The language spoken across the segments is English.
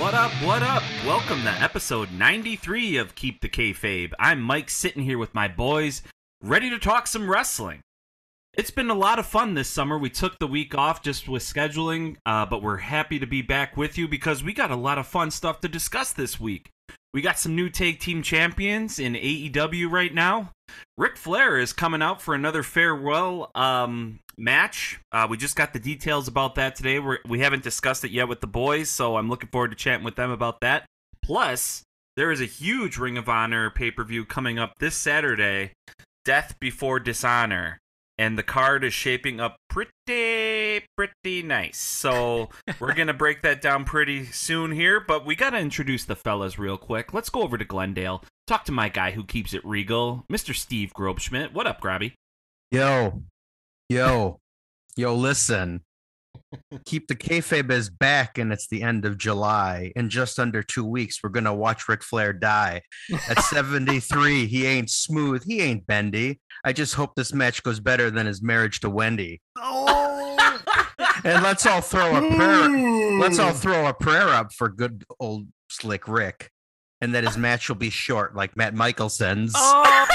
What up, what up? Welcome to episode 93 of Keep the Kayfabe. I'm Mike, sitting here with my boys, ready to talk some wrestling. It's been a lot of fun this summer. We took the week off just with scheduling, but we're happy to be back with you because we got a lot of fun stuff to discuss this week. We got some new tag team champions in AEW right now. Ric Flair is coming out for another farewell match. We just got the details about that today. We haven't discussed it yet with the boys, so I'm looking forward to chatting with them about that. Plus, there is a huge Ring of Honor pay-per-view coming up this Saturday, Death Before Dishonor. And the card is shaping up pretty nice. So we're going to break that down pretty soon here. But we got to introduce the fellas real quick. Let's go over to Glendale. Talk to my guy who keeps it regal, Mr. Steve Grobeschmidt. What up, Grobby? Yo, listen. Keep the Kayfabe is back, and it's the end of July. In just under 2 weeks, we're going to watch Ric Flair die. At 73, he ain't smooth. He ain't bendy. I just hope this match goes better than his marriage to Wendy. Oh. And let's all throw a prayer. Let's all throw a prayer up for good old Slick Rick, and that his match will be short, like Matt Michelson's. Oh.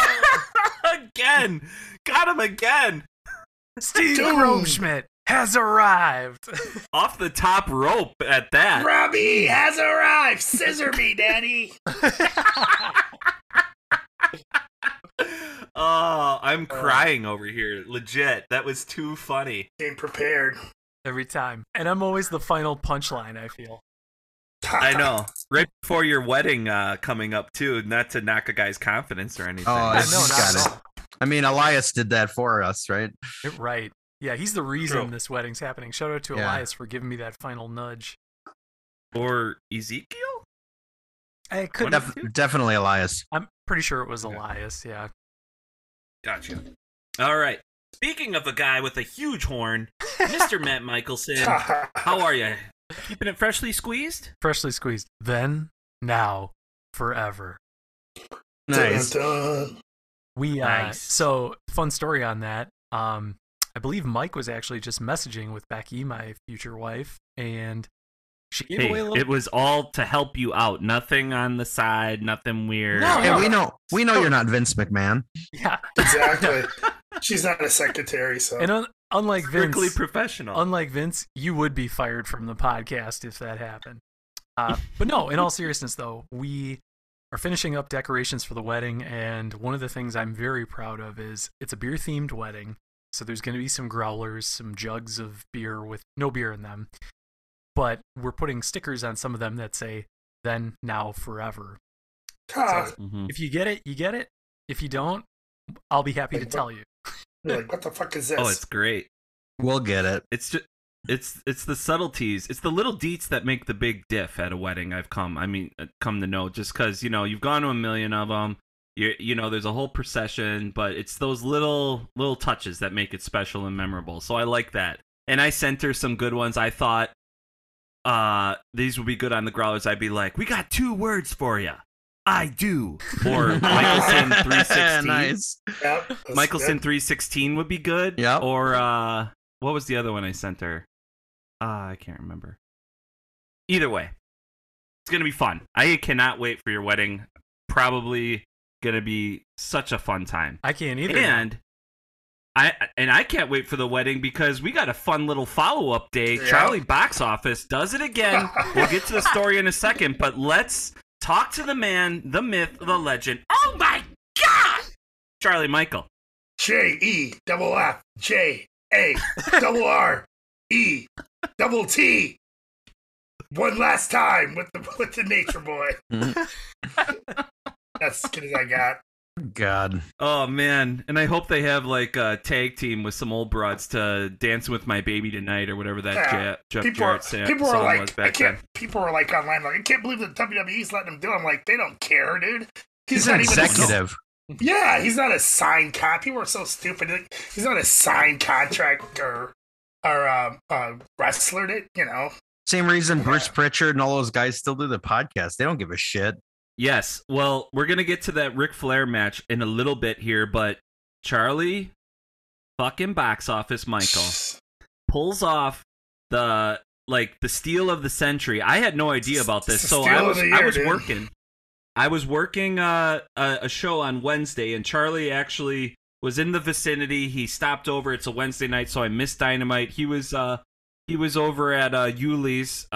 Again, got him again. Steve Grobeschmidt has arrived. Off the top rope at that. Robbie has arrived. Scissor me, Daddy. Oh, I'm crying over here. Legit. That was too funny. Came prepared. Every time. And I'm always the final punchline, I feel. I know. Right before your wedding coming up, too. Not to knock a guy's confidence or anything. Oh, I know. I mean, Elias did that for us, right? Right. Yeah, he's the reason this wedding's happening. Shout out to Elias for giving me that final nudge. Or Ezekiel? I could definitely Elias. I'm pretty sure it was Elias, yeah. Gotcha. All right. Speaking of a guy with a huge horn, Mr. Matt Michelson, how are you? Keeping it freshly squeezed? Freshly squeezed. Then, now, forever. Nice. Nice. So, fun story on that. I believe Mike was actually just messaging with Becky, my future wife, and she gave away a little. It was all to help you out. Nothing on the side. Nothing weird. No, hey, we know you're not Vince McMahon. Yeah, exactly. She's not a secretary, so. And unlike Vince, strictly professional. Unlike Vince, you would be fired from the podcast if that happened. But no, in all seriousness, though, we are finishing up decorations for the wedding, and one of the things I'm very proud of is it's a beer-themed wedding. So there's going to be some growlers, some jugs of beer with no beer in them. But we're putting stickers on some of them that say, then, now, forever. So if you get it, you get it. If you don't, I'll be happy to tell you. You're like, what the fuck is this? Oh, it's great. We'll get it. It's just, it's the subtleties. It's the little deets that make the big diff at a wedding. I've come to know, just because, you know, you've gone to a million of them. You know, there's a whole procession, but it's those little touches that make it special and memorable. So I like that. And I sent her some good ones. I thought these would be good on the growlers. I'd be like, we got 2 words for you. I do. Or Michelson 316. Nice. Yep, Michelson 316 would be good. Yep. Or what was the other one I sent her? I can't remember. Either way, it's going to be fun. I cannot wait for your wedding. Probably going to be such a fun time. I can't either. And I can't wait for the wedding because we got a fun little follow-up day. Yeah. Charlie Box Office does it again. We'll get to the story in a second, but let's talk to the man, the myth, the legend. Oh my God! Charlie Michael. JEFFJARRET. One last time with the Nature Boy. That's as good as I got. God. Oh, man. And I hope they have, like, a tag team with some old broads to Dance With My Baby Tonight or whatever that Jeff Jarrett song was back then. People were, like, online, like, I can't believe the WWE's letting him do it. I'm like, they don't care, dude. He's not an executive. Yeah, he's not a signed contract. People are so stupid. Like, he's not a signed contract or wrestler, that, you know. Same reason Bruce Pritchard and all those guys still do the podcast. They don't give a shit. Yes. Well, we're going to get to that Ric Flair match in a little bit here, but Charlie fucking Box Office Michael pulls off the steal of the century. I had no idea about this. So I was working a show on Wednesday, and Charlie actually was in the vicinity. He stopped over. It's a Wednesday night, so I missed Dynamite. He was over at Yuli's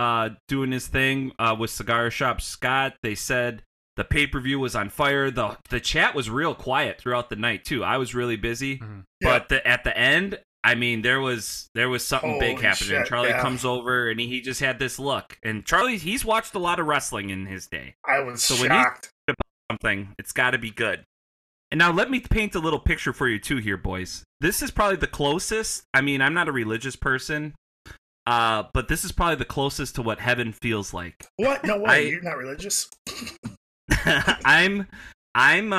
doing his thing with Cigar Shop Scott. They said the pay-per-view was on fire. The chat was real quiet throughout the night, too. I was really busy. Mm-hmm. But at the end, I mean, there was something big happening. Shit, Charlie comes over, and he just had this look. And Charlie, he's watched a lot of wrestling in his day. I was shocked. When he's about something, it's got to be good. And now let me paint a little picture for you, too, here, boys. This is probably the closest. I mean, I'm not a religious person. But this is probably the closest to what heaven feels like. What? No way! You're not religious. I'm in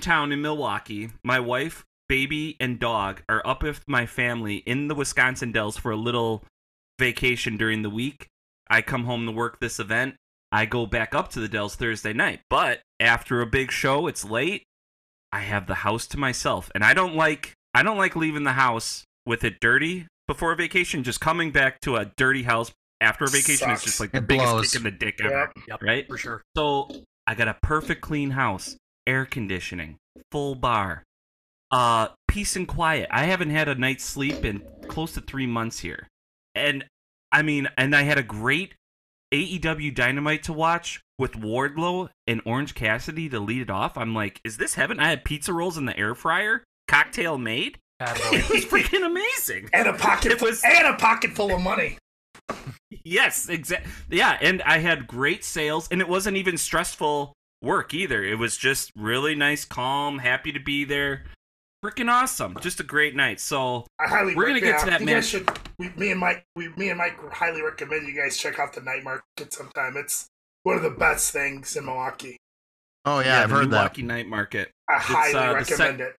town in Milwaukee. My wife, baby, and dog are up with my family in the Wisconsin Dells for a little vacation during the week. I come home to work this event. I go back up to the Dells Thursday night. But after a big show, it's late. I have the house to myself, and I don't like leaving the house with it dirty. Before a vacation, just coming back to a dirty house after a vacation is just like the biggest kick in the dick ever, right? For sure. So I got a perfect clean house, air conditioning, full bar, peace and quiet. I haven't had a night's sleep in close to 3 months here. And I mean, and I had a great AEW Dynamite to watch with Wardlow and Orange Cassidy to lead it off. I'm like, is this heaven? I had pizza rolls in the air fryer, cocktail made. It was freaking amazing, and a pocket full of money. Yes, exactly. Yeah, and I had great sales, and it wasn't even stressful work either. It was just really nice, calm, happy to be there. Freaking awesome! Just a great night. So we're gonna get to that match. Me and Mike highly recommend you guys check out the night market sometime. It's one of the best things in Milwaukee. Oh yeah, I've heard that. Milwaukee Night Market. I highly recommend it.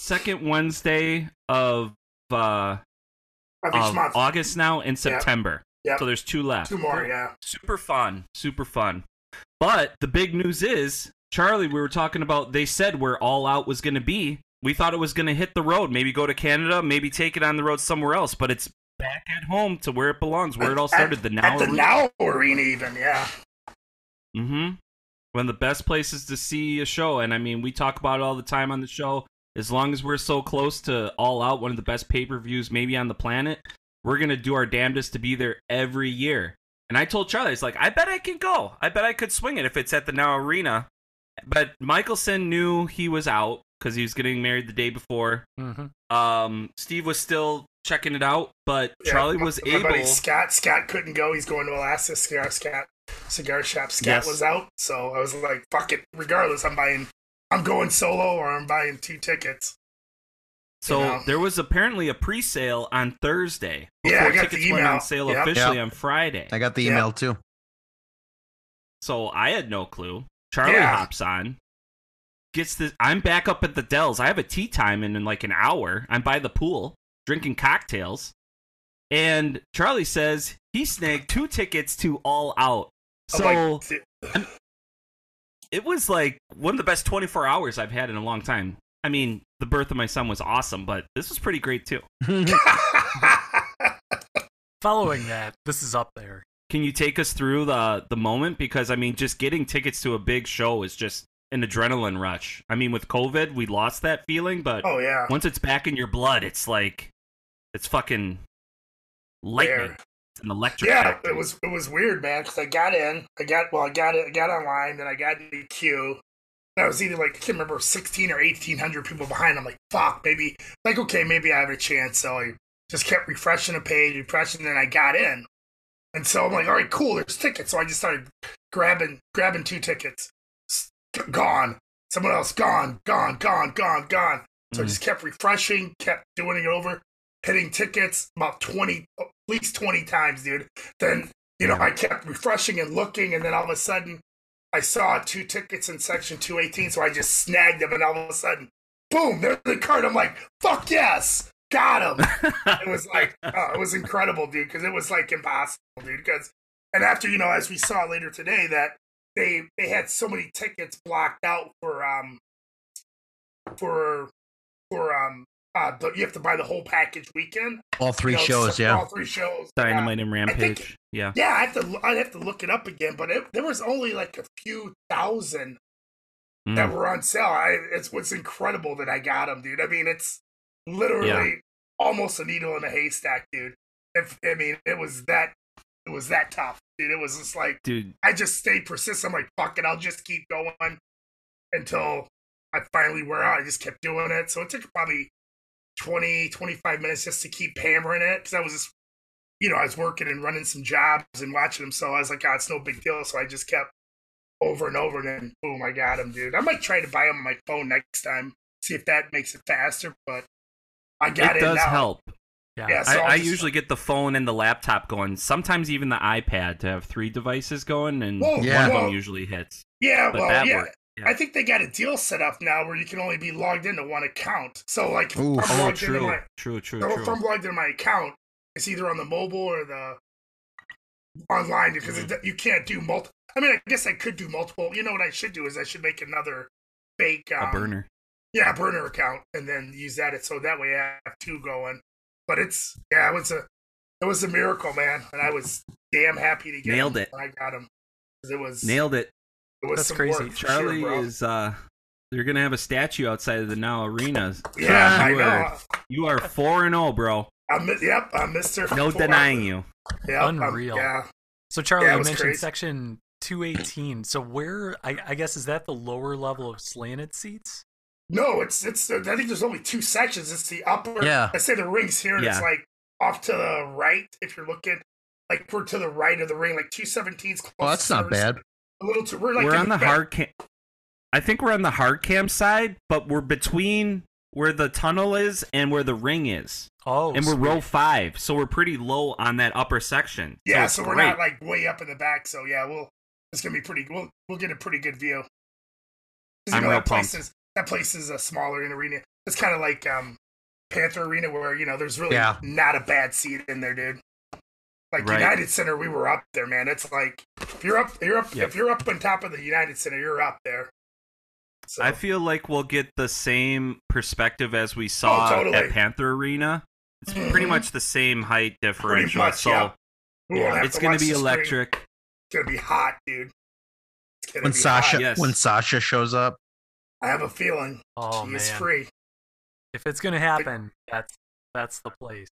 Second Wednesday of month. August now and September. Yep. So there's two left. Two more, yeah. Super fun. Super fun. But the big news is, Charlie, we were talking about, they said where All Out was going to be. We thought it was going to hit the road. Maybe go to Canada. Maybe take it on the road somewhere else. But it's back at home to where it belongs, where it all started. The Now Arena, even, yeah. Mm-hmm. One of the best places to see a show. And, I mean, we talk about it all the time on the show. As long as we're so close to All Out, one of the best pay-per-views maybe on the planet, we're going to do our damnedest to be there every year. And I told Charlie, it's like, I bet I can go. I bet I could swing it if it's at the Now Arena. But Michelson knew he was out because he was getting married the day before. Mm-hmm. Steve was still checking it out, but Charlie was able. Buddy Scott couldn't go. He's going to Alaska. Cigar Shop Scott was out. So I was like, fuck it. Regardless, I'm going solo or I'm buying two tickets. So there was apparently a pre-sale on Thursday. Yeah, I got the email. Went on sale officially on Friday. I got the email too. So I had no clue. Charlie hops on. Gets this. I'm back up at the Dells. I have a tea time in like an hour. I'm by the pool drinking cocktails. And Charlie says he snagged two tickets to All Out. So it was like one of the best 24 hours I've had in a long time. I mean, the birth of my son was awesome, but this was pretty great too. Following that, this is up there. Can you take us through the moment? Because, I mean, just getting tickets to a big show is just an adrenaline rush. I mean, with COVID, we lost that feeling, but once it's back in your blood, it's like, it's fucking lightning. Yeah. An electric factor. It was weird, man, because I got online, then I got in the queue, and I was either like, I can't remember, 1,600 or 1,800 people behind. I'm like, fuck, maybe I have a chance. So I just kept refreshing the page, and I got in. And so I'm like, all right, cool, there's tickets. So I just started grabbing two tickets. gone. Someone else, gone. So I just kept refreshing, kept doing it over, hitting tickets about 20, at least 20 times, dude. Then, you know, I kept refreshing and looking, and then all of a sudden, I saw 2 tickets in section 218, so I just snagged them, and all of a sudden, boom, there's the card. I'm like, fuck yes, got him. It was like, it was incredible, dude, because it was like impossible, dude. Because, and after, you know, as we saw later today, that they had so many tickets blocked out you have to buy the whole package weekend. All three shows, yeah. All 3 shows. Dynamite and Rampage, yeah. Yeah, I'd have to look it up again, but there was only like a few thousand that were on sale. It's incredible that I got them, dude. I mean, it's literally almost a needle in a haystack, dude. It was that tough, dude. It was just like, dude, I just stayed persistent. I'm like, fuck it, I'll just keep going until I finally wear out. I just kept doing it. So it took probably 20, 25 minutes just to keep hammering it, because I was just, you know, I was working and running some jobs and watching him, so I was like, oh, it's no big deal. So I just kept over and over, and then boom, I got him, dude. I might try to buy him on my phone next time, see if that makes it faster, but I got it now. It does help. Yeah, so I usually get the phone and the laptop going, sometimes even the iPad, to have 3 devices going, and one of them usually hits. Yeah, but yeah. I think they got a deal set up now where you can only be logged into one account. So, like, if I'm logged into my account, it's either on the mobile or the online, because you can't do multiple. I mean, I guess I could do multiple. You know what I should do is I should make another fake a burner. Yeah, a burner account, and then use that. So that way I have 2 going. But it's, it was a miracle, man. And I was damn happy to get him. When I got him. Nailed it. That's crazy. Charlie is, they're going to have a statue outside of the Now Arena. Yeah, I know. You are 4-0, bro. I'm Mr. No denying you. Yep, unreal. Yeah. So, Charlie, you mentioned section 218. So, where, I guess, is that the lower level of slanted seats? No, it's. I think there's only 2 sections. It's the upper. Yeah. I say the ring's here, and it's like off to the right, if you're looking. Like, we're to the right of the ring, like 217's close. Oh, that's not bad. A little too, we're on the hard cam. I think we're on the hard cam side, but we're between where the tunnel is and where the ring is. Oh, and we're row 5, so we're pretty low on that upper section. Yeah, so we're not like way up in the back. So yeah, it's gonna be pretty. We'll get a pretty good view. You know, that place is a smaller arena. It's kind of like Panther Arena, where you know there's really not a bad seat in there, dude. Like United Center, we were up there, man. It's like if you're up. Yep. If you're up on top of the United Center, you're up there. So. I feel like we'll get the same perspective as we saw at Panther Arena. It's pretty much the same height differential. Much, so it's going to be electric. Screen. It's going to be hot, dude. When Sasha shows up, I have a feeling she's free. If it's going to happen, that's the place.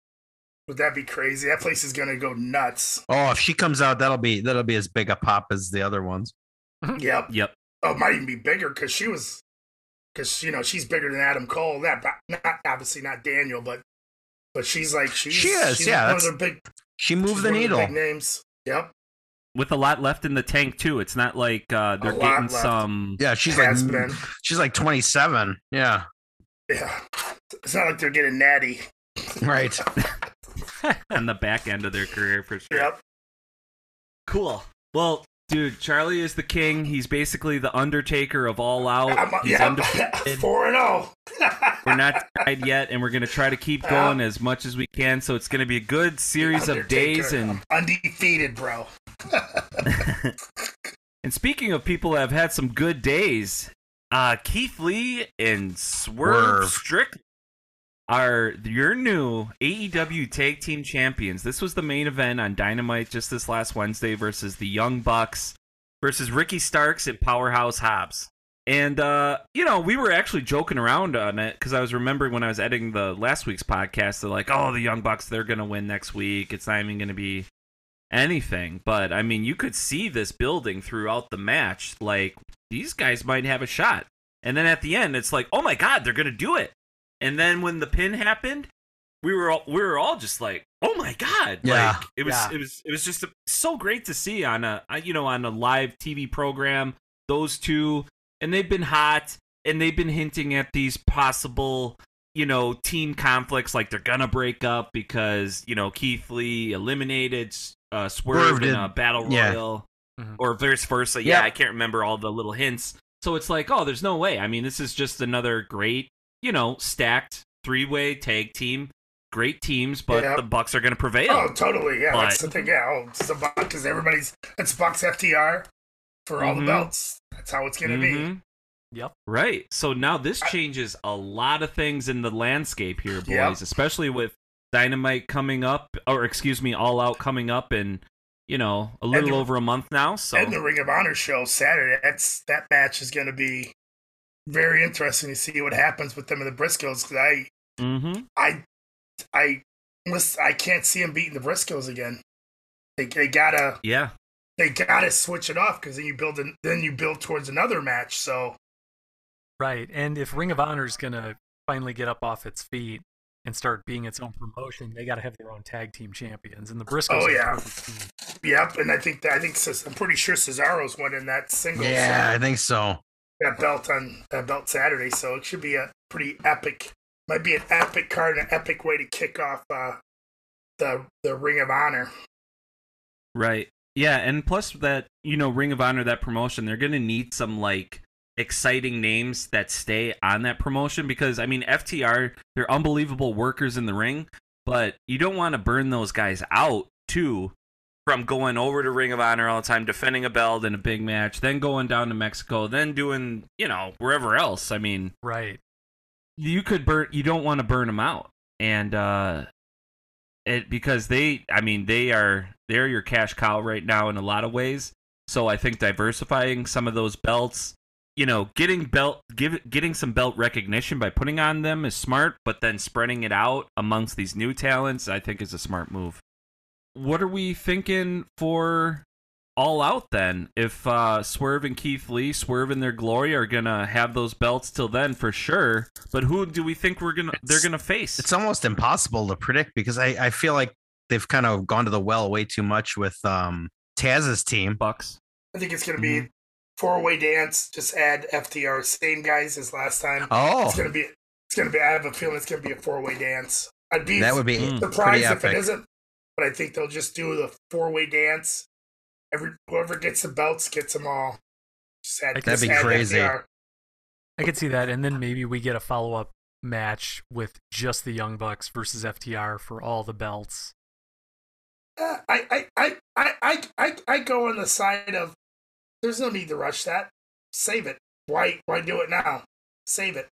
Would that be crazy? That place is gonna go nuts. Oh, if she comes out, that'll be as big a pop as the other ones. Yep. Oh, it might even be bigger because she's bigger than Adam Cole. That not Daniel, but she's like she is. She's yeah, like one of the big. She moved the needle. Big names. Yep. With a lot left in the tank too. It's not like they're getting some. Yeah, she's like 27. Yeah. Yeah. It's not like they're getting natty. Right. On the back end of their career for sure. Yep. Cool. Well, dude, Charlie is the king. He's basically the Undertaker of All Out. He's 4-0. We're not tied yet, and we're going to try to keep going as much as we can. So it's going to be a good series of days. And I'm undefeated, bro. And speaking of people that have had some good days, Keith Lee and Swerve Strickland are your new AEW Tag Team Champions. This was the main event on Dynamite just this last Wednesday versus the Young Bucks versus Ricky Starks and Powerhouse Hobbs. And, you know, we were actually joking around on it because I was remembering when I was editing the last week's podcast, they're like, oh, the Young Bucks, they're going to win next week. It's not even going to be anything. But, I mean, you could see this building throughout the match. Like, these guys might have a shot. And then at the end, it's like, oh, my God, they're going to do it. And then when the pin happened, we were all just like, "Oh my god!" Yeah, like, it was just so great to see on a live TV program. Those two and they've been hot, and they've been hinting at these possible, you know, team conflicts, like they're gonna break up because, you know, Keith Lee eliminated Swerve in a battle royal, or vice versa. Yeah, I can't remember all the little hints. So it's like, oh, there's no way. I mean, this is just another great, you know, stacked three-way tag team. Great teams, but the Bucks are going to prevail. Oh, totally, yeah. But... that's the thing, yeah. It's the Bucks. Everybody's... it's Bucks FTR for all the belts. That's how it's going to be. Yep. Right. So now this changes a lot of things in the landscape here, boys, especially with Dynamite coming up, or excuse me, All Out coming up in, you know, a little over a month now. So. And the Ring of Honor show Saturday. That match is going to be very interesting to see what happens with them and the Briscoes, because I can't see him beating the Briscoes again. They gotta switch it off, because then you build towards another match. So, right, and if Ring of Honor is gonna finally get up off its feet and start being its own promotion, they gotta have their own tag team champions, and the Briscoes. Oh yeah, yep. And I think I'm pretty sure Cesaro's winning that singles. Yeah, I think so. That belt Saturday, so it should be a pretty epic. Might be an epic card, an epic way to kick off the Ring of Honor. Right. Yeah, and plus that, you know, Ring of Honor, that promotion, they're going to need some, like, exciting names that stay on that promotion because, I mean, FTR, they're unbelievable workers in the ring, but you don't want to burn those guys out, too, from going over to Ring of Honor all the time, defending a belt in a big match, then going down to Mexico, then doing, you know, wherever else. I mean... right. You could burn. You don't want to burn them out, and because they. I mean, they're your cash cow right now in a lot of ways. So I think diversifying some of those belts, you know, getting some belt recognition by putting on them is smart. But then spreading it out amongst these new talents, I think, is a smart move. What are we thinking for All Out then? If Swerve and Keith Lee, Swerve in their glory, are gonna have those belts till then for sure. But who do we think they're gonna face? It's almost impossible to predict because I feel like they've kind of gone to the well way too much with Taz's team. Bucks. I think it's gonna be four-way dance. Just add FTR, same guys as last time. Oh, it's gonna be. I have a feeling it's gonna be a four-way dance. That would be surprised if it isn't. But I think they'll just do the four-way dance. Whoever gets the belts gets them all. That'd be crazy. I could see that, and then maybe we get a follow-up match with just the Young Bucks versus FTR for all the belts. I go on the side of there's no need to rush that. Save it. Why do it now? Save it.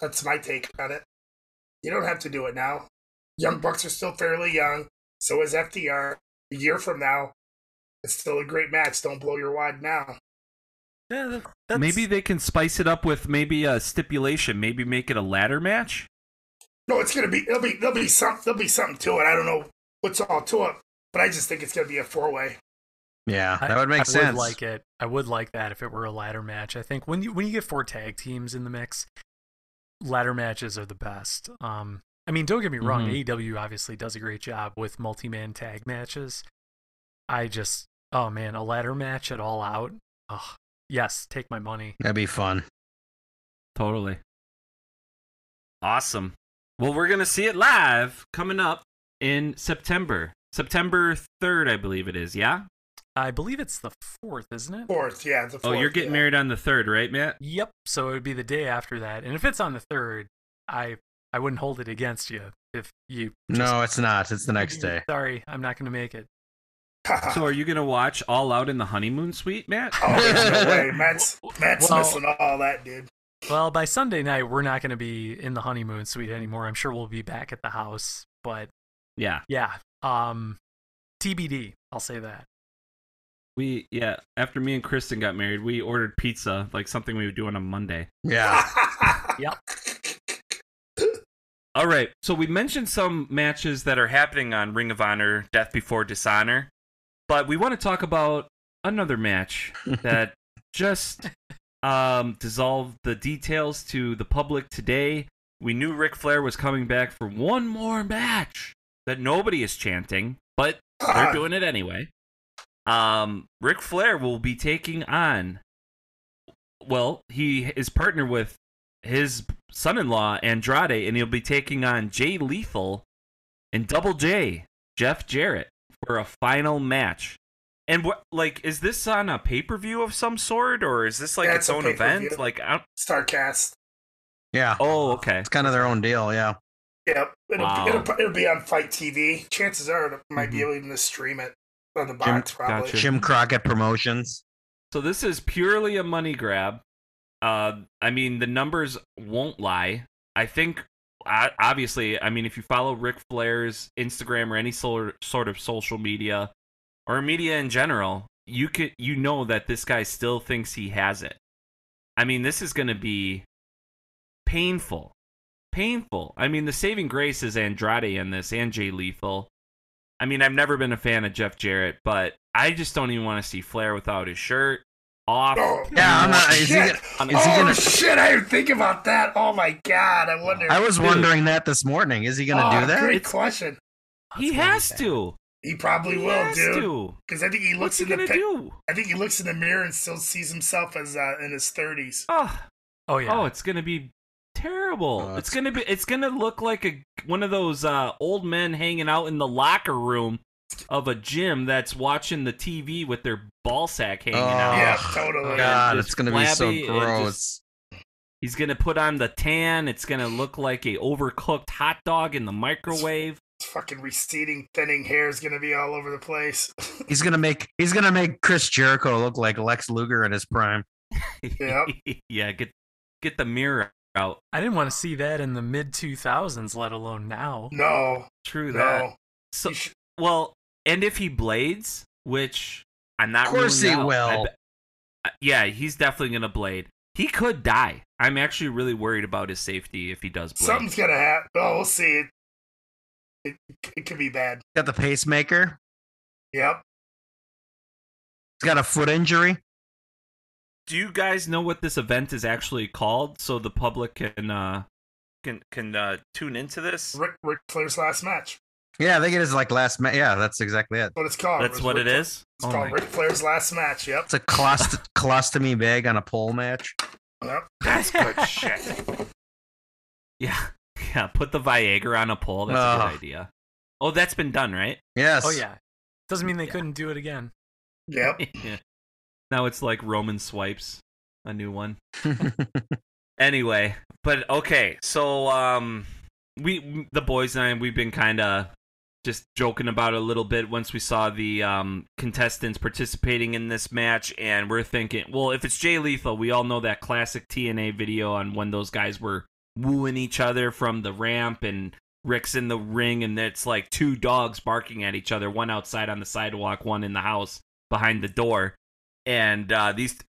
That's my take on it. You don't have to do it now. Young Bucks are still fairly young. So is FTR. A year from now, it's still a great match. Don't blow your wad now. Yeah, maybe they can spice it up with maybe a stipulation. Maybe make it a ladder match. No, it's gonna be. There'll be something to it. I don't know what's all to it, but I just think it's gonna be a four-way. Yeah, that would make sense. I would like it. I would like that if it were a ladder match. I think when you get four tag teams in the mix, ladder matches are the best. I mean, don't get me wrong. AEW obviously does a great job with multi-man tag matches. I just, oh man, a ladder match at All Out. Oh, yes, take my money. That'd be fun. Totally. Awesome. Well, we're going to see it live coming up in September. September 3rd, I believe it is, yeah? I believe it's the 4th, isn't it? 4th, yeah. The 4th, oh, you're getting married on the 3rd, right, Matt? Yep, so it would be the day after that. And if it's on the 3rd, I wouldn't hold it against you if you... No, it's not. It's the next day. Sorry, I'm not going to make it. So are you going to watch All Out in the honeymoon suite, Matt? Oh, there's no way. Matt's missing all that, dude. Well, by Sunday night, we're not going to be in the honeymoon suite anymore. I'm sure we'll be back at the house, but... Yeah. TBD, I'll say that. After me and Kristen got married, we ordered pizza, like something we would do on a Monday. Yeah. Yep. All right, so we mentioned some matches that are happening on Ring of Honor, Death Before Dishonor. But we want to talk about another match that just dissolved the details to the public today. We knew Ric Flair was coming back for one more match that nobody is chanting, but they're doing it anyway. Ric Flair will be taking on Well, he is partnered with his son-in-law, Andrade, and he'll be taking on Jay Lethal and Double J, Jeff Jarrett, for a final match. And what, like, is this on a pay-per-view of some sort, or is this like its own event? Like, Starcast. Yeah. Oh, okay. It's kind of their own deal, yeah. Yep. It'll be on Fight TV. Chances are it might be able even to stream it on the box, probably. Gotcha. Jim Crockett Promotions. So this is purely a money grab. I mean, the numbers won't lie. I think, obviously, I mean, if you follow Ric Flair's Instagram or any sort of social media or media in general, you know that this guy still thinks he has it. I mean, this is going to be painful. Painful. I mean, the saving grace is Andrade in this and Jay Lethal. I mean, I've never been a fan of Jeff Jarrett, but I just don't even want to see Flair without his shirt off. Oh, yeah, I'm not. Is he gonna, I didn't think about that. Oh my god, I wonder. I was wondering that this morning. Is he gonna do that? Great question. He has to. He probably will, dude. Because I think he looks in the I think he looks in the mirror and still sees himself as in his 30s. Oh yeah. Oh, it's gonna be terrible. It's gonna look like one of those old men hanging out in the locker room of a gym that's watching the TV with their ball sack hanging out. Yeah, totally. God, it's gonna be so gross. He's gonna put on the tan. It's gonna look like a overcooked hot dog in the microwave. His fucking receding, thinning hair is gonna be all over the place. He's gonna make Chris Jericho look like Lex Luger in his prime. Yeah. Yeah. Get the mirror out. I didn't want to see that in the mid-2000s, let alone now. No. True that. No. So, well, and if he blades, which I'm not ruling out. Of course he will. Yeah, he's definitely going to blade. He could die. I'm actually really worried about his safety if he does blade. Something's going to happen. Oh, we'll see. It could be bad. Got the pacemaker. Yep. He's got a foot injury. Do you guys know what this event is actually called, so the public can tune into this? Ric Flair's Last Match. Yeah, I think it is like last match. Yeah, that's exactly it. What it's called. That's what it is. It's called Ric Flair's Last Match. Yep. It's a colostomy bag on a pole match. Yep. That's good shit. Yeah. Put the Viagra on a pole. That's a good idea. Oh, that's been done, right? Yes. Oh yeah. Doesn't mean they couldn't do it again. Yep. Now it's like Roman swipes, a new one. Anyway, but okay, so the boys and I, we've been kind of just joking about it a little bit once we saw the contestants participating in this match, and we're thinking, well, if it's Jay Lethal, we all know that classic TNA video on when those guys were wooing each other from the ramp, and Rick's in the ring, and it's like two dogs barking at each other, one outside on the sidewalk, one in the house behind the door. And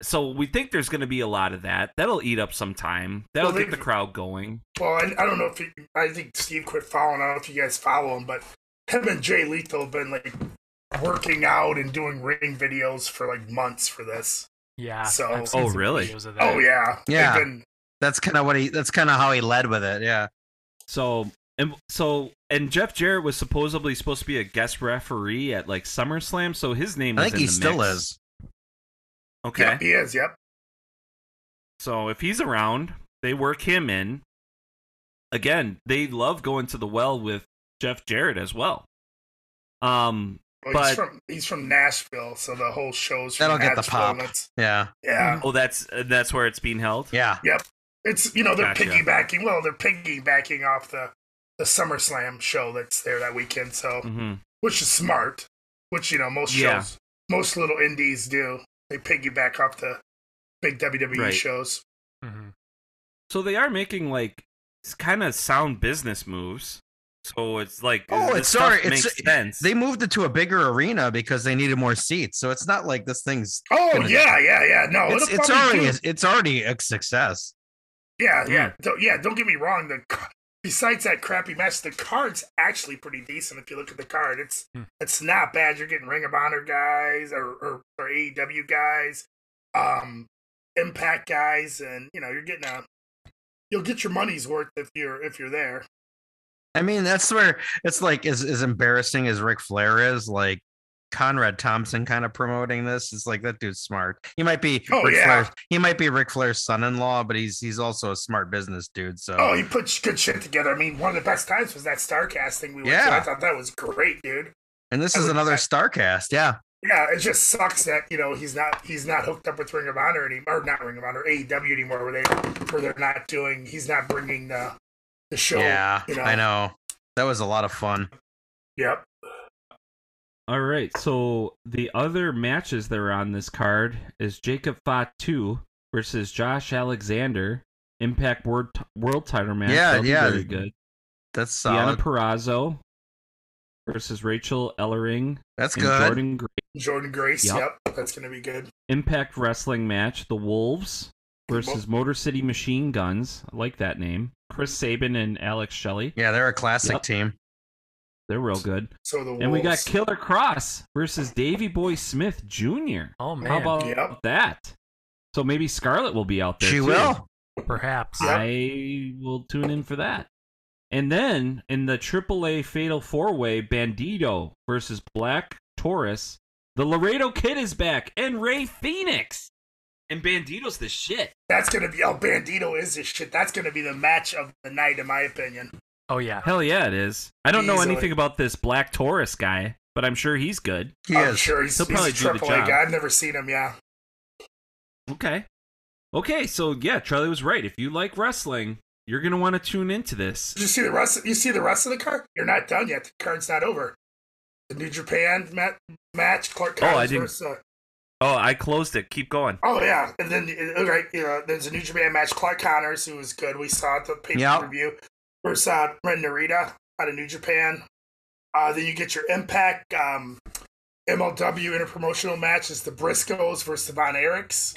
so we think there's going to be a lot of that. That'll eat up some time. That'll get the crowd going. Well, I don't know if I think Steve quit following. I don't know if you guys follow him, but him and Jay Lethal have been like working out and doing ring videos for like months for this. Yeah. So. Oh really? Oh yeah. Yeah. That's kind of that's kind of how he led with it. Yeah. So Jeff Jarrett was supposed to be a guest referee at like SummerSlam. So his name. I think he still is. Okay. Yep, he is, yep. So if he's around, they work him in. Again, they love going to the well with Jeff Jarrett as well. But he's from Nashville, so the whole show's from Nashville. That'll get the pop. Yeah. Oh, that's where it's being held? Yeah. Yep. It's, you know, they're piggybacking. Well, they're piggybacking off the SummerSlam show that's there that weekend, so which is smart, which, you know, most shows, most little indies do. They piggyback off the big WWE shows. Mm-hmm. So they are making, like, kind of sound business moves. So it's like, makes sense. They moved it to a bigger arena because they needed more seats. So it's not like this thing's. No, it's already a success. Yeah. Don't get me wrong. Besides that crappy match, the card's actually pretty decent. If you look at the card, it's not bad. You're getting Ring of Honor guys or AEW guys, Impact guys, and you know you'll get your money's worth if you're there. I mean, that's where it's like as embarrassing as Ric Flair is. Like Conrad Thompson kind of promoting this. It's like, that dude's smart. He might be Ric Flair's son-in-law, but he's also a smart business dude. So he puts good shit together. I mean, one of the best times was that Starcasting we went to. I thought that was great, dude. And this is another Starcast, Yeah, it just sucks that, you know, he's not hooked up with Ring of Honor anymore, or not Ring of Honor, AEW anymore, where they're not doing, he's not bringing the show. Yeah, you know? I know. That was a lot of fun. Yep. All right, so the other matches that are on this card is Jacob Fatu versus Josh Alexander, Impact World Title match. Yeah. Very good. That's solid. Deanna Purrazzo versus Rachel Ellering. That's good. Jordan Grace. Yep. That's going to be good. Impact Wrestling match. The Wolves versus Motor City Machine Guns. I like that name. Chris Sabin and Alex Shelley. Yeah, they're a classic team. They're real good. So the Wolves. And we got Killer Cross versus Davey Boy Smith Jr. Oh, man. How about that? So maybe Scarlett will be out there. She will. Perhaps. I will tune in for that. And then, in the AAA Fatal 4-Way, Bandito versus Black Taurus, the Laredo Kid is back, and Rey Fénix! And Bandito's the shit. That's gonna be, Bandito is the shit. That's gonna be the match of the night, in my opinion. Oh, yeah. Hell yeah, it is. I don't know anything about this Black Taurus guy, but I'm sure he's good. I'm sure he's a AAA guy. I've never seen him, Okay, so yeah, Charlie was right. If you like wrestling, you're gonna want to tune into this. Did you see the rest? You see the rest of the card? You're not done yet. The card's not over. The New Japan match. Clark Connors. Oh, I didn't. Versus, I closed it. Keep going. Oh yeah, and then there's a New Japan match. Clark Connors, who was good. We saw it, the pay-per-view versus Ren Narita out of New Japan. Then you get your Impact MLW interpromotional matches. The Briscoes versus the Von Erichs.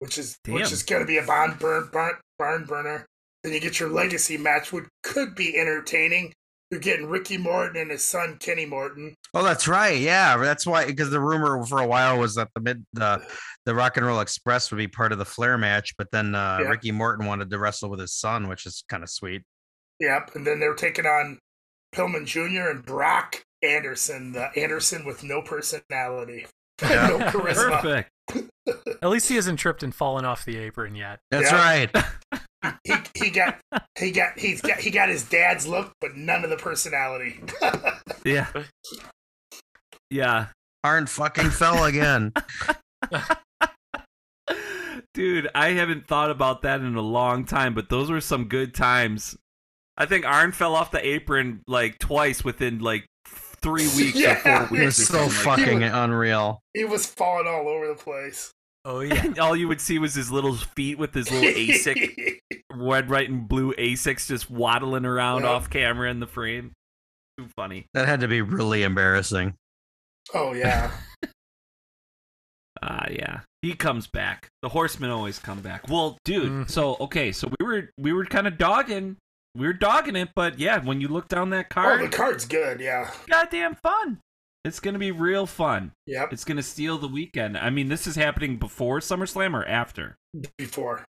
Which is going to be a barn burner. Then you get your legacy match, which could be entertaining. You're getting Ricky Morton and his son Kenny Morton. Oh, that's right. Yeah, that's why, because the rumor for a while was that the Rock and Roll Express would be part of the Flair match, but then Ricky Morton wanted to wrestle with his son, which is kind of sweet. Yep, and then they're taking on Pillman Jr. and Brock Anderson, the Anderson with no personality, no charisma. Perfect. At least he hasn't tripped and fallen off the apron yet. That's right. He got his dad's look, but none of the personality. Yeah. Arn fucking fell again. Dude, I haven't thought about that in a long time, but those were some good times. I think Arn fell off the apron like twice within like 3 weeks or 4 weeks. It's so fucking unreal. He was falling all over the place. Oh, yeah. All you would see was his little feet with his little ASIC, red, white, and blue ASICs just waddling around off camera in the frame. Too funny. That had to be really embarrassing. Oh, yeah. Yeah. He comes back. The Horsemen always come back. Well, dude, so we were kind of dogging. We were dogging it, but yeah, when you look down that card... Oh, the card's good, yeah. Goddamn fun. It's going to be real fun. Yep. It's going to steal the weekend. I mean, this is happening before SummerSlam or after? Before.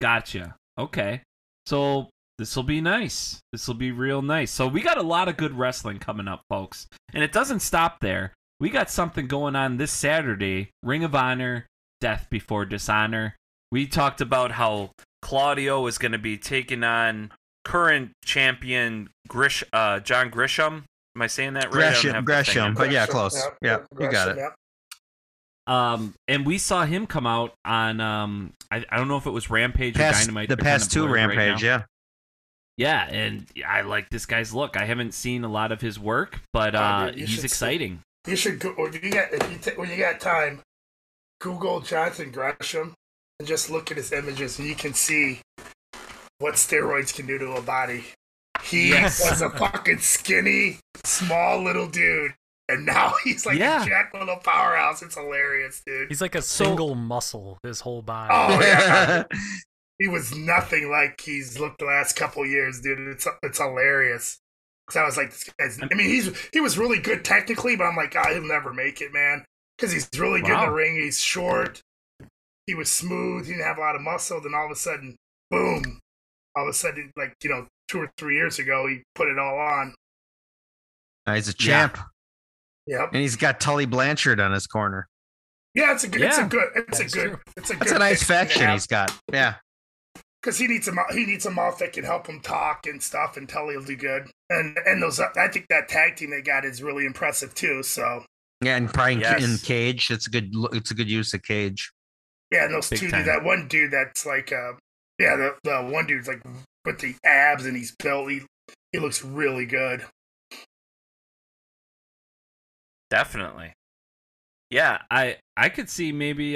Gotcha. Okay. So this will be nice. This will be real nice. So we got a lot of good wrestling coming up, folks. And it doesn't stop there. We got something going on this Saturday. Ring of Honor, Death Before Dishonor. We talked about how Claudio is going to be taking on current champion John Gresham. Am I saying that right? Gresham, but yeah, close. Yeah, you got it. Yeah. And we saw him come out on, I don't know if it was Rampage or Dynamite. The past two Rampage, right now. Yeah, and I like this guy's look. I haven't seen a lot of his work, but he's exciting. You should go, when you got time, Google Jonathan Gresham. And just look at his images, and you can see what steroids can do to a body. He was a fucking skinny, small little dude, and now he's like a jack little powerhouse. It's hilarious, dude. He's like a single muscle, his whole body. Oh, yeah. He was nothing like he's looked the last couple years, dude. It's hilarious. Because I was like, this guy's, I mean, he was really good technically, but I'm like, God, he'll never make it, man. Because he's really good in the ring. He's short. He was smooth. He didn't have a lot of muscle. Then all of a sudden, boom! All of a sudden, like 2 or 3 years ago, he put it all on. He's a champ. Yeah. And he's got Tully Blanchard on his corner. Yeah, it's a good. Yeah. It's a nice faction he's got. Yeah. Because he needs a mouth that can help him talk and stuff, and Tully will do good. And those, I think that tag team they got is really impressive too. So. Yeah, and probably in Cage, it's a good use of Cage. Yeah, and those big two, that one dude that's like, the one dude's like with the abs and he's built. He looks really good. Definitely. Yeah, I could see maybe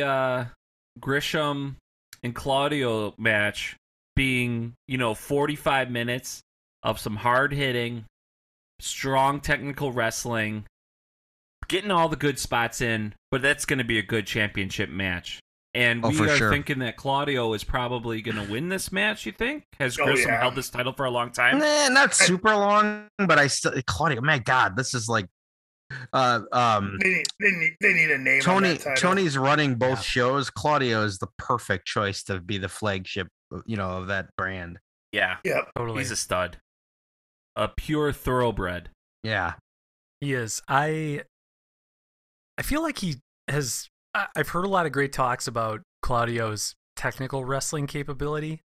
Gresham and Claudio match being, 45 minutes of some hard-hitting, strong technical wrestling, getting all the good spots in, but that's going to be a good championship match. And we are thinking that Claudio is probably going to win this match, you think? Has Gresham held this title for a long time? Nah, not super long, but I still... Claudio, my God, this is like... They need a name. Tony's running both shows. Claudio is the perfect choice to be the flagship, of that brand. Yeah, totally. He's a stud, a pure thoroughbred. Yeah, he is. I feel like he has. I've heard a lot of great talks about Claudio's technical wrestling capability.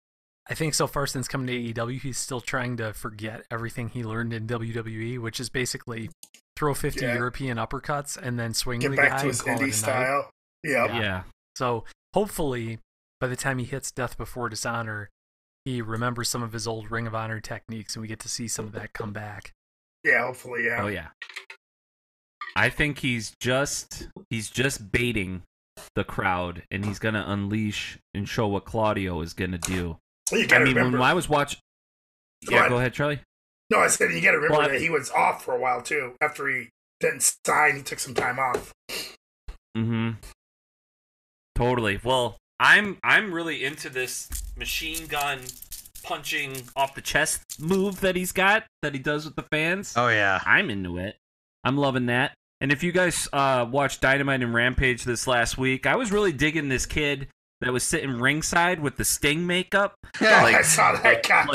I think so far since coming to AEW, he's still trying to forget everything he learned in WWE, which is basically throw 50 European uppercuts and then swing the guy to his indie style. Yeah. So hopefully by the time he hits Death Before Dishonor, he remembers some of his old Ring of Honor techniques and we get to see some of that come back. Yeah, hopefully. Yeah. Oh yeah. I think he's just baiting the crowd and he's going to unleash and show what Claudio is going to do. Remember, when I was watching... Yeah, go ahead, Charlie. No, I said you got to remember that he was off for a while, too. After he didn't sign, he took some time off. Mm-hmm. Totally. Well, I'm really into this machine gun punching off the chest move that he's got, that he does with the fans. Oh, yeah. I'm into it. I'm loving that. And if you guys watched Dynamite and Rampage this last week, I was really digging this kid that was sitting ringside with the Sting makeup. Yeah, I saw that guy.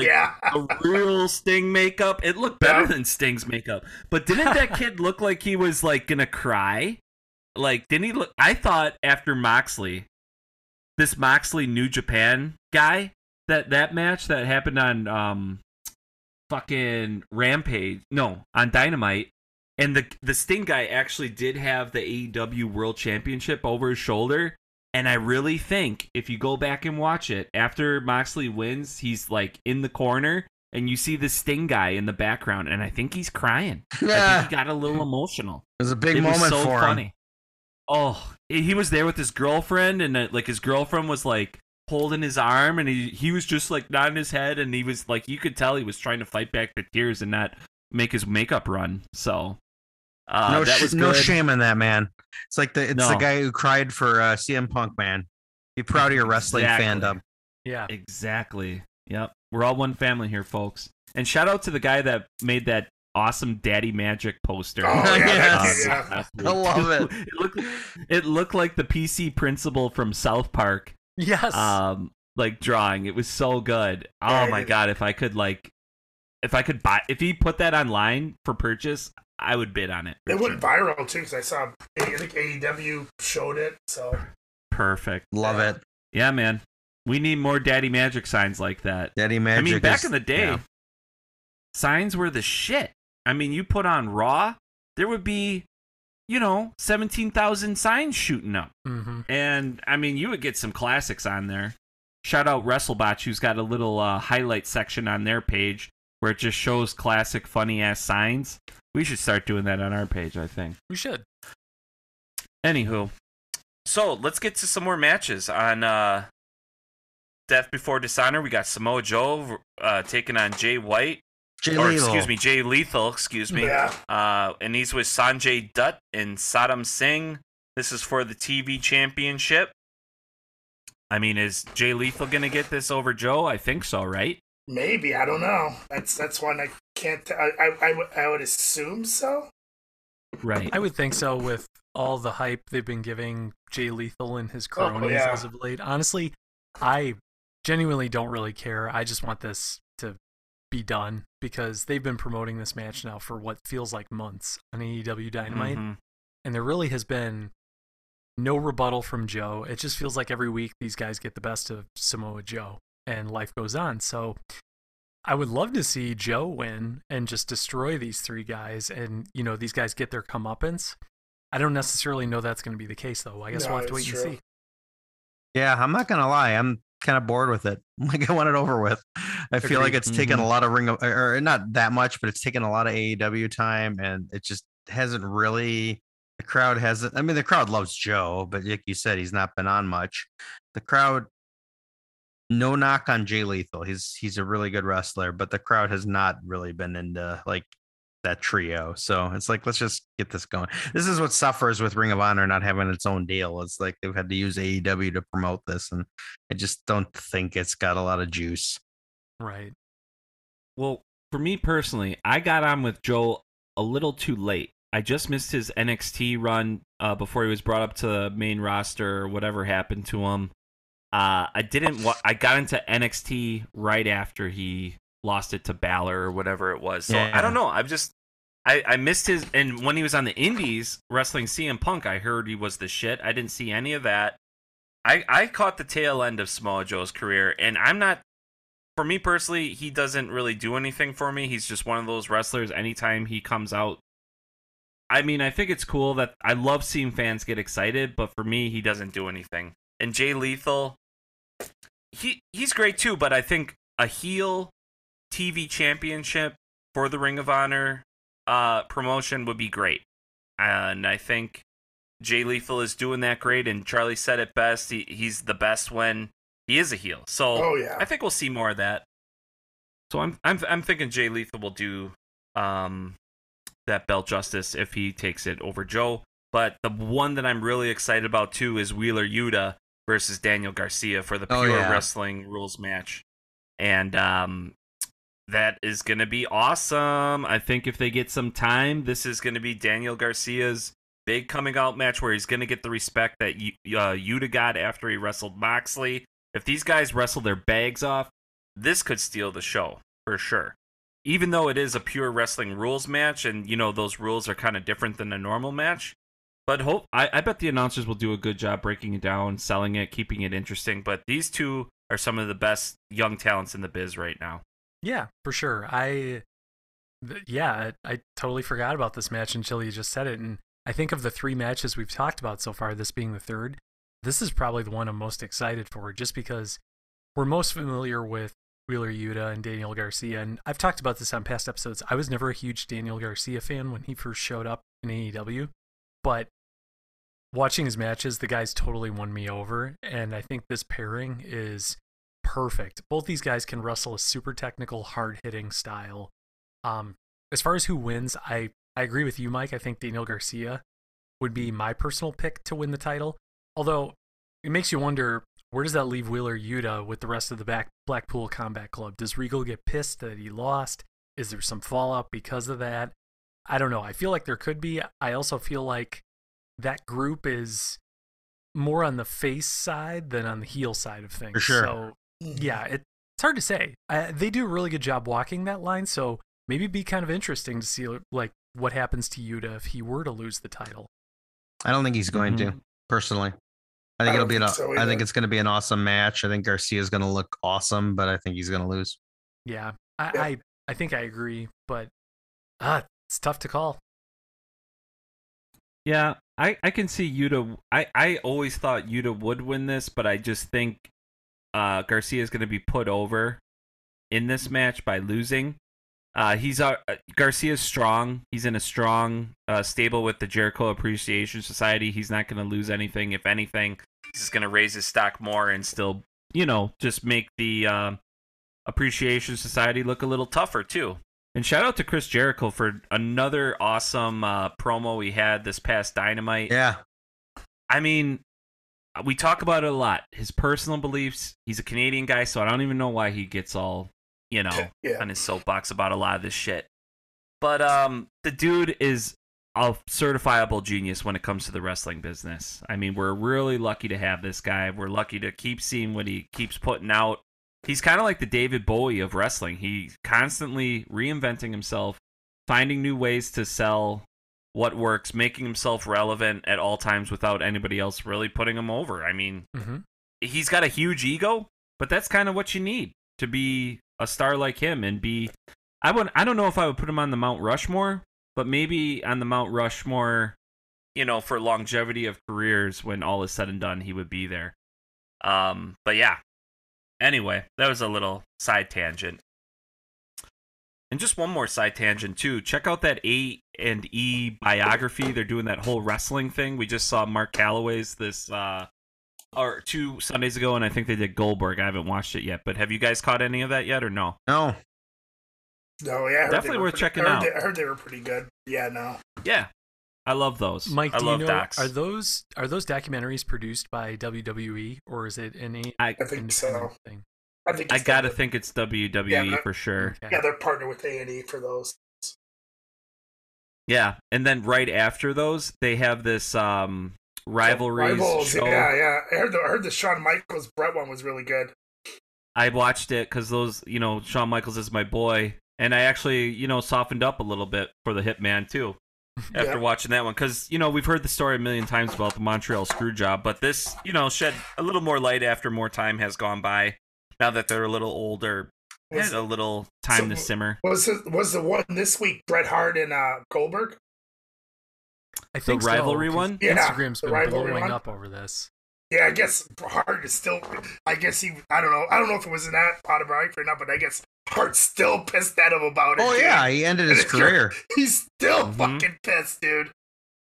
A real Sting makeup. It looked better than Sting's makeup. But didn't that kid look like he was gonna cry? Didn't he look? I thought after Moxley, this Moxley New Japan guy, that match that happened on fucking Rampage. No, on Dynamite. And the Sting guy actually did have the AEW World Championship over his shoulder. And I really think if you go back and watch it, after Moxley wins, he's in the corner and you see the Sting guy in the background. And I think he's crying. Yeah. I think he got a little emotional. It was a big moment for him. It was so funny. Oh, he was there with his girlfriend and his girlfriend was holding his arm and he was just nodding his head. And he was you could tell he was trying to fight back the tears and not make his makeup run. So that was good. No shame in that, man. It's the guy who cried for CM Punk, man. Be proud of your wrestling fandom. Yeah, exactly. Yep, we're all one family here, folks. And shout out to the guy that made that awesome Daddy Magic poster. Oh, I love it. It looked like the PC principal from South Park. Yes. Drawing. It was so good. Oh my God! If he put that online for purchase, I would bid on it. It went viral too because I saw AEW showed it. So perfect, love it. Yeah, man, we need more Daddy Magic signs like that. Daddy Magic. I mean, back in the day, signs were the shit. I mean, you put on Raw, there would be, 17,000 signs shooting up, and I mean, you would get some classics on there. Shout out WrestleBotch, who's got a little highlight section on their page where it just shows classic funny ass signs. We should start doing that on our page, I think. We should. Anywho. So, let's get to some more matches. On Death Before Dishonor, we got Samoa Joe taking on Jay Lethal, excuse me. Yeah. And he's with Sanjay Dutt and Saddam Singh. This is for the TV championship. I mean, is Jay Lethal going to get this over Joe? I think so, right? Maybe. I don't know. That's one I can't. I would assume so. Right. I would think so. With all the hype they've been giving Jay Lethal and his cronies as of late. Honestly, I genuinely don't really care. I just want this to be done, because they've been promoting this match now for what feels like months on AEW Dynamite. Mm-hmm. And there really has been no rebuttal from Joe. It just feels like every week these guys get the best of Samoa Joe and life goes on. So I would love to see Joe win and just destroy these three guys and, you know, these guys get their comeuppance. I don't necessarily know that's going to be the case, though. I guess we'll have to wait and see. Yeah, I'm not going to lie. I'm kind of bored with it. Like, I want it over with. I feel like it's taken a lot of Ring of, or not that much, but it's taken a lot of AEW time, and it just hasn't really. The crowd hasn't. I mean, the crowd loves Joe, but like you said, he's not been on much. The crowd. No knock on Jay Lethal. He's a really good wrestler, but the crowd has not really been into like that trio. So it's like, let's just get this going. This is what suffers with Ring of Honor not having its own deal. It's like they've had to use AEW to promote this, and I just don't think it's got a lot of juice. Right. Well, for me personally, I got on with Joel a little too late. I just missed his NXT run before he was brought up to the main roster, or whatever happened to him. I got into NXT right after he lost it to Balor or whatever it was. So yeah. I don't know. I missed his, and when he was on the Indies wrestling CM Punk, I heard he was the shit. I didn't see any of that. I caught the tail end of Samoa Joe's career, and for me personally, he doesn't really do anything for me. He's just one of those wrestlers. Anytime he comes out, I mean, I think it's cool that I love seeing fans get excited, but for me, he doesn't do anything. And Jay Lethal, he's great too, but I think a heel TV championship for the Ring of Honor promotion would be great. And I think Jay Lethal is doing that great, and Charlie said it best. He's the best when he is a heel. So I think we'll see more of that. So I'm thinking Jay Lethal will do that belt justice if he takes it over Joe. But the one that I'm really excited about too is Wheeler Yuta versus Daniel Garcia for the Pure Wrestling Rules match. And that is going to be awesome. I think if they get some time, this is going to be Daniel Garcia's big coming out match where he's going to get the respect that Yuta got after he wrestled Moxley. If these guys wrestle their bags off, this could steal the show for sure. Even though it is a pure wrestling rules match, and, you know, those rules are kind of different than a normal match. But I bet the announcers will do a good job breaking it down, selling it, keeping it interesting. But these two are some of the best young talents in the biz right now. Yeah, for sure. I totally forgot about this match until you just said it. And I think of the three matches we've talked about so far, this being the third, this is probably the one I'm most excited for, just because we're most familiar with Wheeler Yuta and Daniel Garcia. And I've talked about this on past episodes. I was never a huge Daniel Garcia fan when he first showed up in AEW. But watching his matches, the guys totally won me over, and I think this pairing is perfect. Both these guys can wrestle a super technical, hard-hitting style. As far as who wins, I agree with you, Mike. I think Daniel Garcia would be my personal pick to win the title, although it makes you wonder, where does that leave Wheeler Yuta with the rest of the Blackpool Combat Club? Does Regal get pissed that he lost? Is there some fallout because of that? I don't know. I feel like there could be. I also feel like that group is more on the face side than on the heel side of things. For sure. So, yeah, it's hard to say. They do a really good job walking that line, so maybe it'd be kind of interesting to see like what happens to Yuta if he were to lose the title. I don't think he's going to, personally. I think I think it's going to be an awesome match. I think Garcia's going to look awesome, but I think he's going to lose. Yeah, I think I agree, but it's tough to call. Yeah, I can see Yuta. I always thought Yuta would win this, but I just think Garcia is going to be put over in this match by losing. Garcia's strong. He's in a strong stable with the Jericho Appreciation Society. He's not going to lose anything. If anything, he's just going to raise his stock more and still, you know, just make the Appreciation Society look a little tougher too. And shout out to Chris Jericho for another awesome promo he had this past Dynamite. Yeah. I mean, we talk about it a lot. His personal beliefs. He's a Canadian guy, so I don't even know why he gets all, you know, on his soapbox about a lot of this shit. But the dude is a certifiable genius when it comes to the wrestling business. I mean, we're really lucky to have this guy. We're lucky to keep seeing what he keeps putting out. He's kind of like the David Bowie of wrestling. He's constantly reinventing himself, finding new ways to sell what works, making himself relevant at all times without anybody else really putting him over. I mean, he's got a huge ego, but that's kind of what you need to be a star like him and be... I don't know if I would put him on the Mount Rushmore, but maybe on the Mount Rushmore, you know, for longevity of careers, when all is said and done, he would be there. But yeah. Anyway, that was a little side tangent. And just one more side tangent, too. Check out that A&E biography. They're doing that whole wrestling thing. We just saw Mark Calloway's this, or 2 Sundays ago, and I think they did Goldberg. I haven't watched it yet, but have you guys caught any of that yet, or no? No. No, yeah. Definitely worth checking out. I heard they were pretty good. Yeah, no. Yeah. I love those. Mike, do you know, are those documentaries produced by WWE, or is it any? I think so. I gotta think it's WWE for sure. Yeah, they're partnered with A&E for those. Yeah, and then right after those, they have this rivalries show. Yeah, yeah. I heard the Shawn Michaels Bret one was really good. I watched it because those, you know, Shawn Michaels is my boy, and I actually, you know, softened up a little bit for the Hitman too. After watching that one, because, you know, we've heard the story a million times about the Montreal Screwjob, but this, you know, shed a little more light after more time has gone by. Now that they're a little older, had a little time to simmer. Was the one this week Bret Hart and Goldberg? I think the rivalry one. Yeah, Instagram's been blowing up over this. Yeah, I guess Hart is still. I guess he. I don't know if it was in that autobiography or not, but I guess Hart's still pissed at him about it. Oh, dude. Yeah, he ended his career. He's still fucking pissed, dude.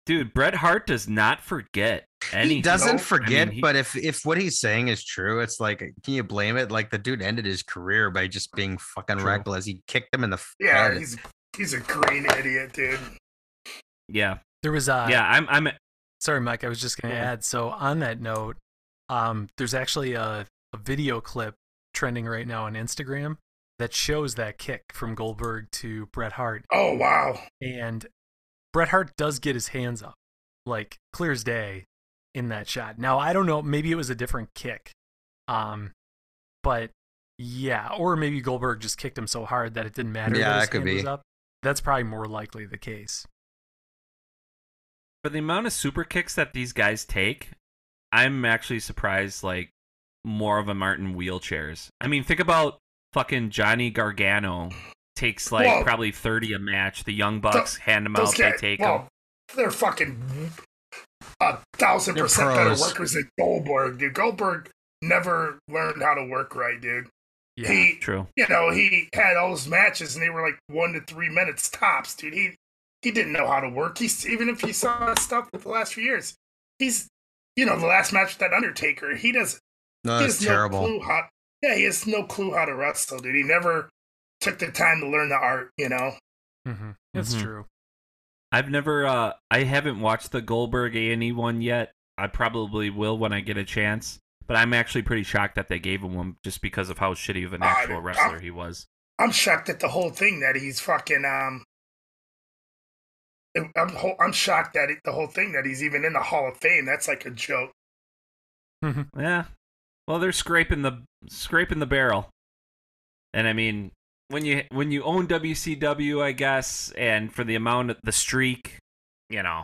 Dude, Bret Hart does not forget. Anything. He doesn't forget, I mean, but if what he's saying is true, it's like, can you blame it? Like, the dude ended his career by just being fucking reckless. He kicked him in the head. Yeah, he's a green idiot, dude. Yeah, there was I'm. Sorry, Mike, I was just going to add, so on that note, there's actually a video clip trending right now on Instagram that shows that kick from Goldberg to Bret Hart. Oh, wow. And Bret Hart does get his hands up, like, clear as day in that shot. Now, I don't know, maybe it was a different kick, but yeah, or maybe Goldberg just kicked him so hard that it didn't matter that his hand was up. That's probably more likely the case. For the amount of super kicks that these guys take, I'm actually surprised, like, more of them aren't in wheelchairs. I mean, think about fucking Johnny Gargano takes, like, probably 30 a match. The Young Bucks hand them out, they take them. They're fucking 1,000% better workers than Goldberg, dude. Goldberg never learned how to work right, dude. Yeah, true. You know, he had all his matches, and they were, like, 1 to 3 minutes tops, dude. He didn't know how to work. He's, even if you saw stuff with the last few years, he's, you know, the last match with that Undertaker, he has no clue how to wrestle, dude. He never took the time to learn the art, you know? That's true. I've never, I haven't watched the Goldberg A&E one yet. I probably will when I get a chance, but I'm actually pretty shocked that they gave him one just because of how shitty of an actual wrestler he was. I'm shocked at the whole thing that he's fucking, I'm shocked that the whole thing that he's even in the Hall of Fame. That's like a joke. Yeah. Well, they're scraping the barrel. And I mean, when you own WCW, I guess, and for the amount of the streak, you know,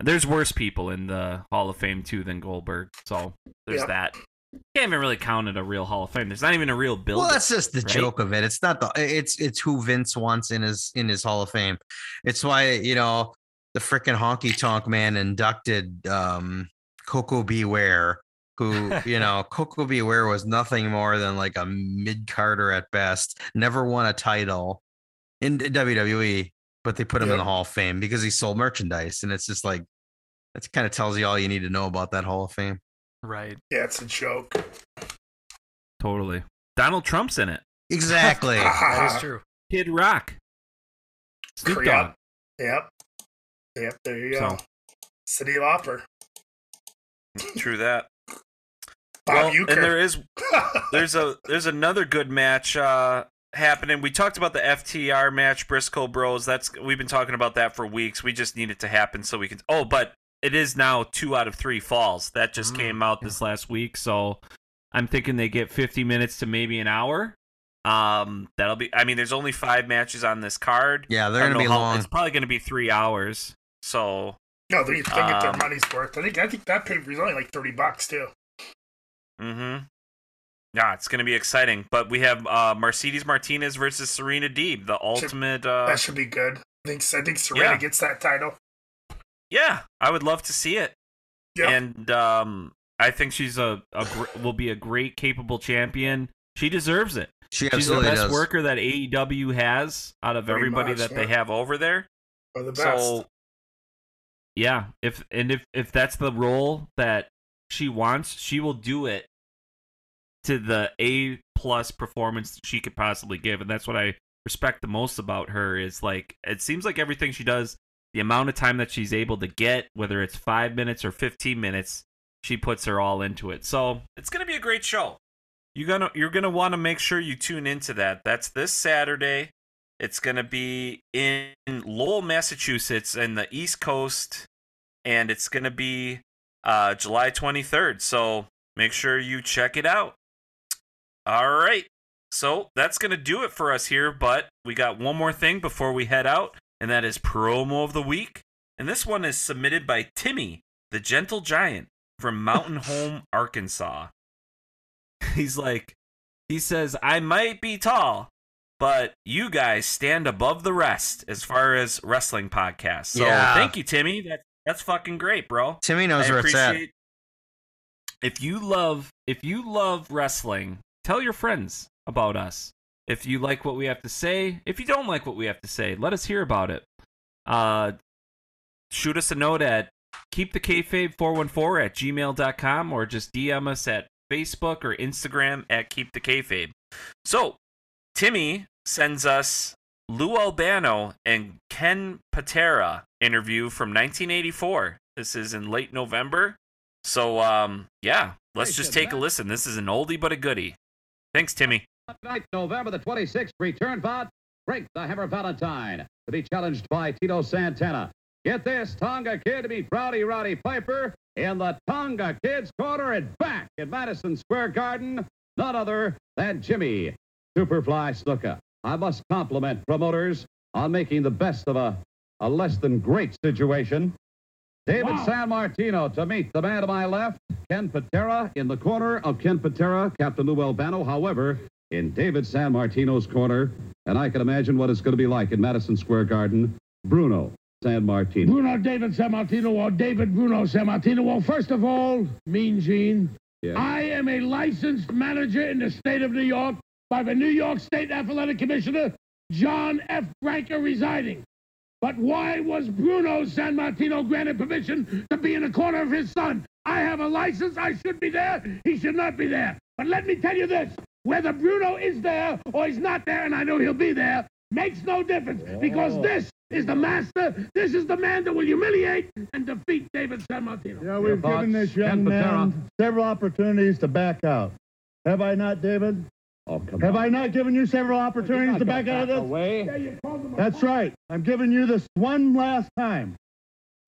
there's worse people in the Hall of Fame too than Goldberg. So there's that. Can't even really count it a real Hall of Fame. There's not even a real building. Well, that's just the joke of it. It's not it's who Vince wants in his Hall of Fame. It's why, you know, the freaking Honky Tonk Man inducted Coco Beware, who, you know, Coco Beware was nothing more than like a mid-carder at best. Never won a title in WWE, but they put him in the Hall of Fame because he sold merchandise, and it's just like, that kind of tells you all you need to know about that Hall of Fame. Right. Yeah, it's a joke. Totally. Donald Trump's in it. Exactly. That is true. Kid Rock. Snoop Dogg. Yep. There you go. Cyndi Lauper. True that. Bob Uecker. And there's another good match happening. We talked about the FTR match, Briscoe Bros. We've been talking about that for weeks. We just need it to happen so we can. Oh, but. It is now 2 out of 3 falls. That just came out this last week. So I'm thinking they get 50 minutes to maybe an hour. That'll be, I mean, there's only 5 matches on this card. Yeah, they're going to be long. It's probably going to be 3 hours. So, no, they get their money's worth. I think that pay per view is only like $30 too. Mm-hmm. Yeah, it's going to be exciting. But we have Mercedes Martinez versus Serena Deeb, the ultimate. That should be good. I think Serena gets that title. Yeah, I would love to see it. Yep. And I think she's will be a great, capable champion. She deserves it. She's the best worker that AEW has out of everybody that they have over there. Or the best. So, yeah, if that's the role that she wants, she will do it to the A+ performance that she could possibly give, and that's what I respect the most about her. Is like it seems like everything she does, the amount of time that she's able to get, whether it's 5 minutes or 15 minutes, she puts her all into it. So it's gonna be a great show. You're gonna want to make sure you tune into that. That's this Saturday. It's gonna be in Lowell, Massachusetts, and the East Coast, and it's gonna be July 23rd. So make sure you check it out. All right, so that's gonna do it for us here. But we got one more thing before we head out, and that is promo of the week. And this one is submitted by Timmy, the Gentle Giant from Mountain Home, Arkansas. He says, I might be tall, but you guys stand above the rest as far as wrestling podcasts. So Thank you, Timmy. That's fucking great, bro. Timmy knows where it's at. If you love wrestling, tell your friends about us. If you like what we have to say, if you don't like what we have to say, let us hear about it. Shoot us a note at keepthekayfabe414@gmail.com or just DM us at Facebook or Instagram at Keep the Kayfabe. So, Timmy sends us Lou Albano and Ken Patera interview from 1984. This is in late November. So, let's just take a listen. This is an oldie but a goodie. Thanks, Timmy. Tonight, November the 26th, return bout, Break the Hammer Valentine to be challenged by Tito Santana. Get this, Tonga Kid to be Rowdy Roddy Piper in the Tonga Kid's corner and back at Madison Square Garden, none other than Jimmy Superfly Snuka. I must compliment promoters on making the best of a less than great situation. David San Martino to meet the man to my left, Ken Patera. In the corner of Ken Patera, Captain Lou Albano, however, in David San Martino's corner, and I can imagine what it's going to be like in Madison Square Garden, Bruno San Martino. Bruno David San Martino, or David Bruno San Martino. Well, first of all, Mean Gene, I am a licensed manager in the state of New York by the New York State Athletic Commissioner, John F. Branca, residing. But why was Bruno San Martino granted permission to be in the corner of his son? I have a license. I should be there. He should not be there. But let me tell you this. Whether Bruno is there or he's not there, and I know he'll be there, makes no difference. Because this is the master. This is the man that will humiliate and defeat David San Martino. Yeah, we've given this young man several opportunities to back out. Have I not, David? Oh, have on. I not given you several opportunities to back out of this? Away. That's right. I'm giving you this one last time.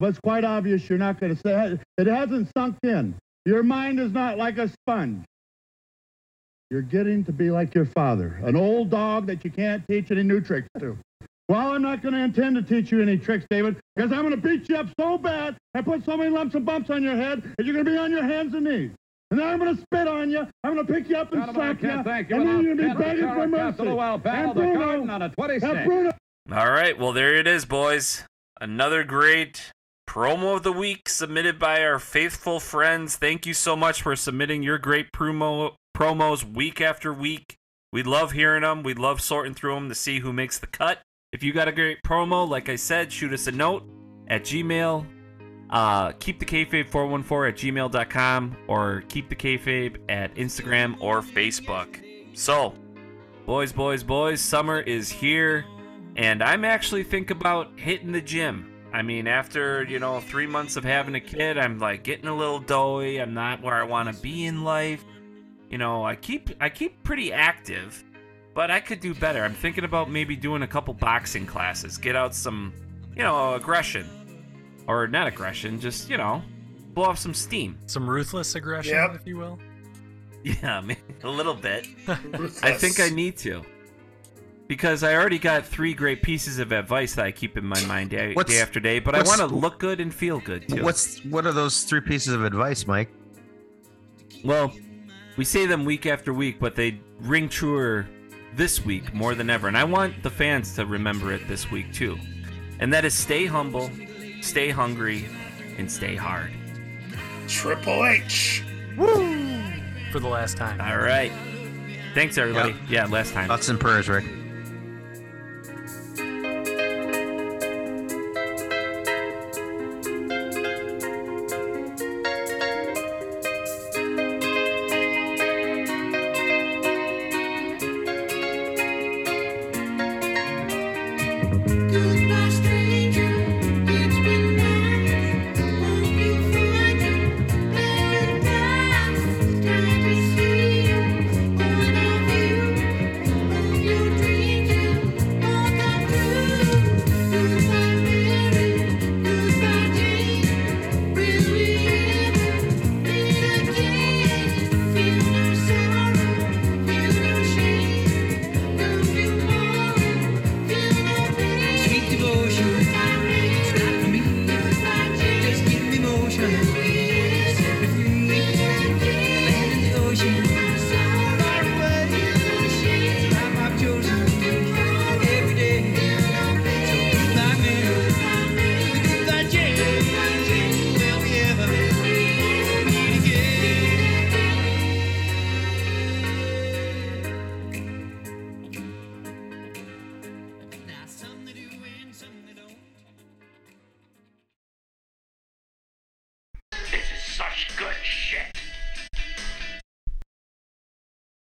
But it's quite obvious you're not going to say it. Hasn't sunk in. Your mind is not like a sponge. You're getting to be like your father, an old dog that you can't teach any new tricks to. Well, I'm not going to intend to teach you any tricks, David, because I'm going to beat you up so bad and put so many lumps and bumps on your head that you're going to be on your hands and knees. And then I'm going to spit on you. I'm going to pick you up and slap you. And then you're going to be begging for mercy. All right. Well, there it is, boys. Another great promo of the week submitted by our faithful friends. Thank you so much for submitting your great promos week after week. We love hearing them. We love sorting through them to see who makes the cut. If you got a great promo, like I said, shoot us a note at Gmail. Keepthekayfabe414@gmail.com or keepthekayfabe at Instagram or Facebook. So, boys, summer is here, and I'm actually thinking about hitting the gym. I mean, after, 3 months of having a kid, I'm like getting a little doughy. I'm not where I want to be in life. I keep pretty active, but I could do better. I'm thinking about maybe doing a couple boxing classes, get out some, aggression. Or not aggression, just, blow off some steam. Some ruthless aggression, if you will. Yeah, a little bit. Yes. I think I need to. Because I already got three great pieces of advice that I keep in my mind day after day, but I want to look good and feel good, too. What are those three pieces of advice, Mike? Well, we say them week after week, but they ring truer this week more than ever. And I want the fans to remember it this week, too. And that is stay humble, stay hungry, and stay hard. Triple H! Woo! For the last time. All right. Thanks, everybody. Yep. Yeah, last time. Thoughts and prayers, Rick. Such good shit.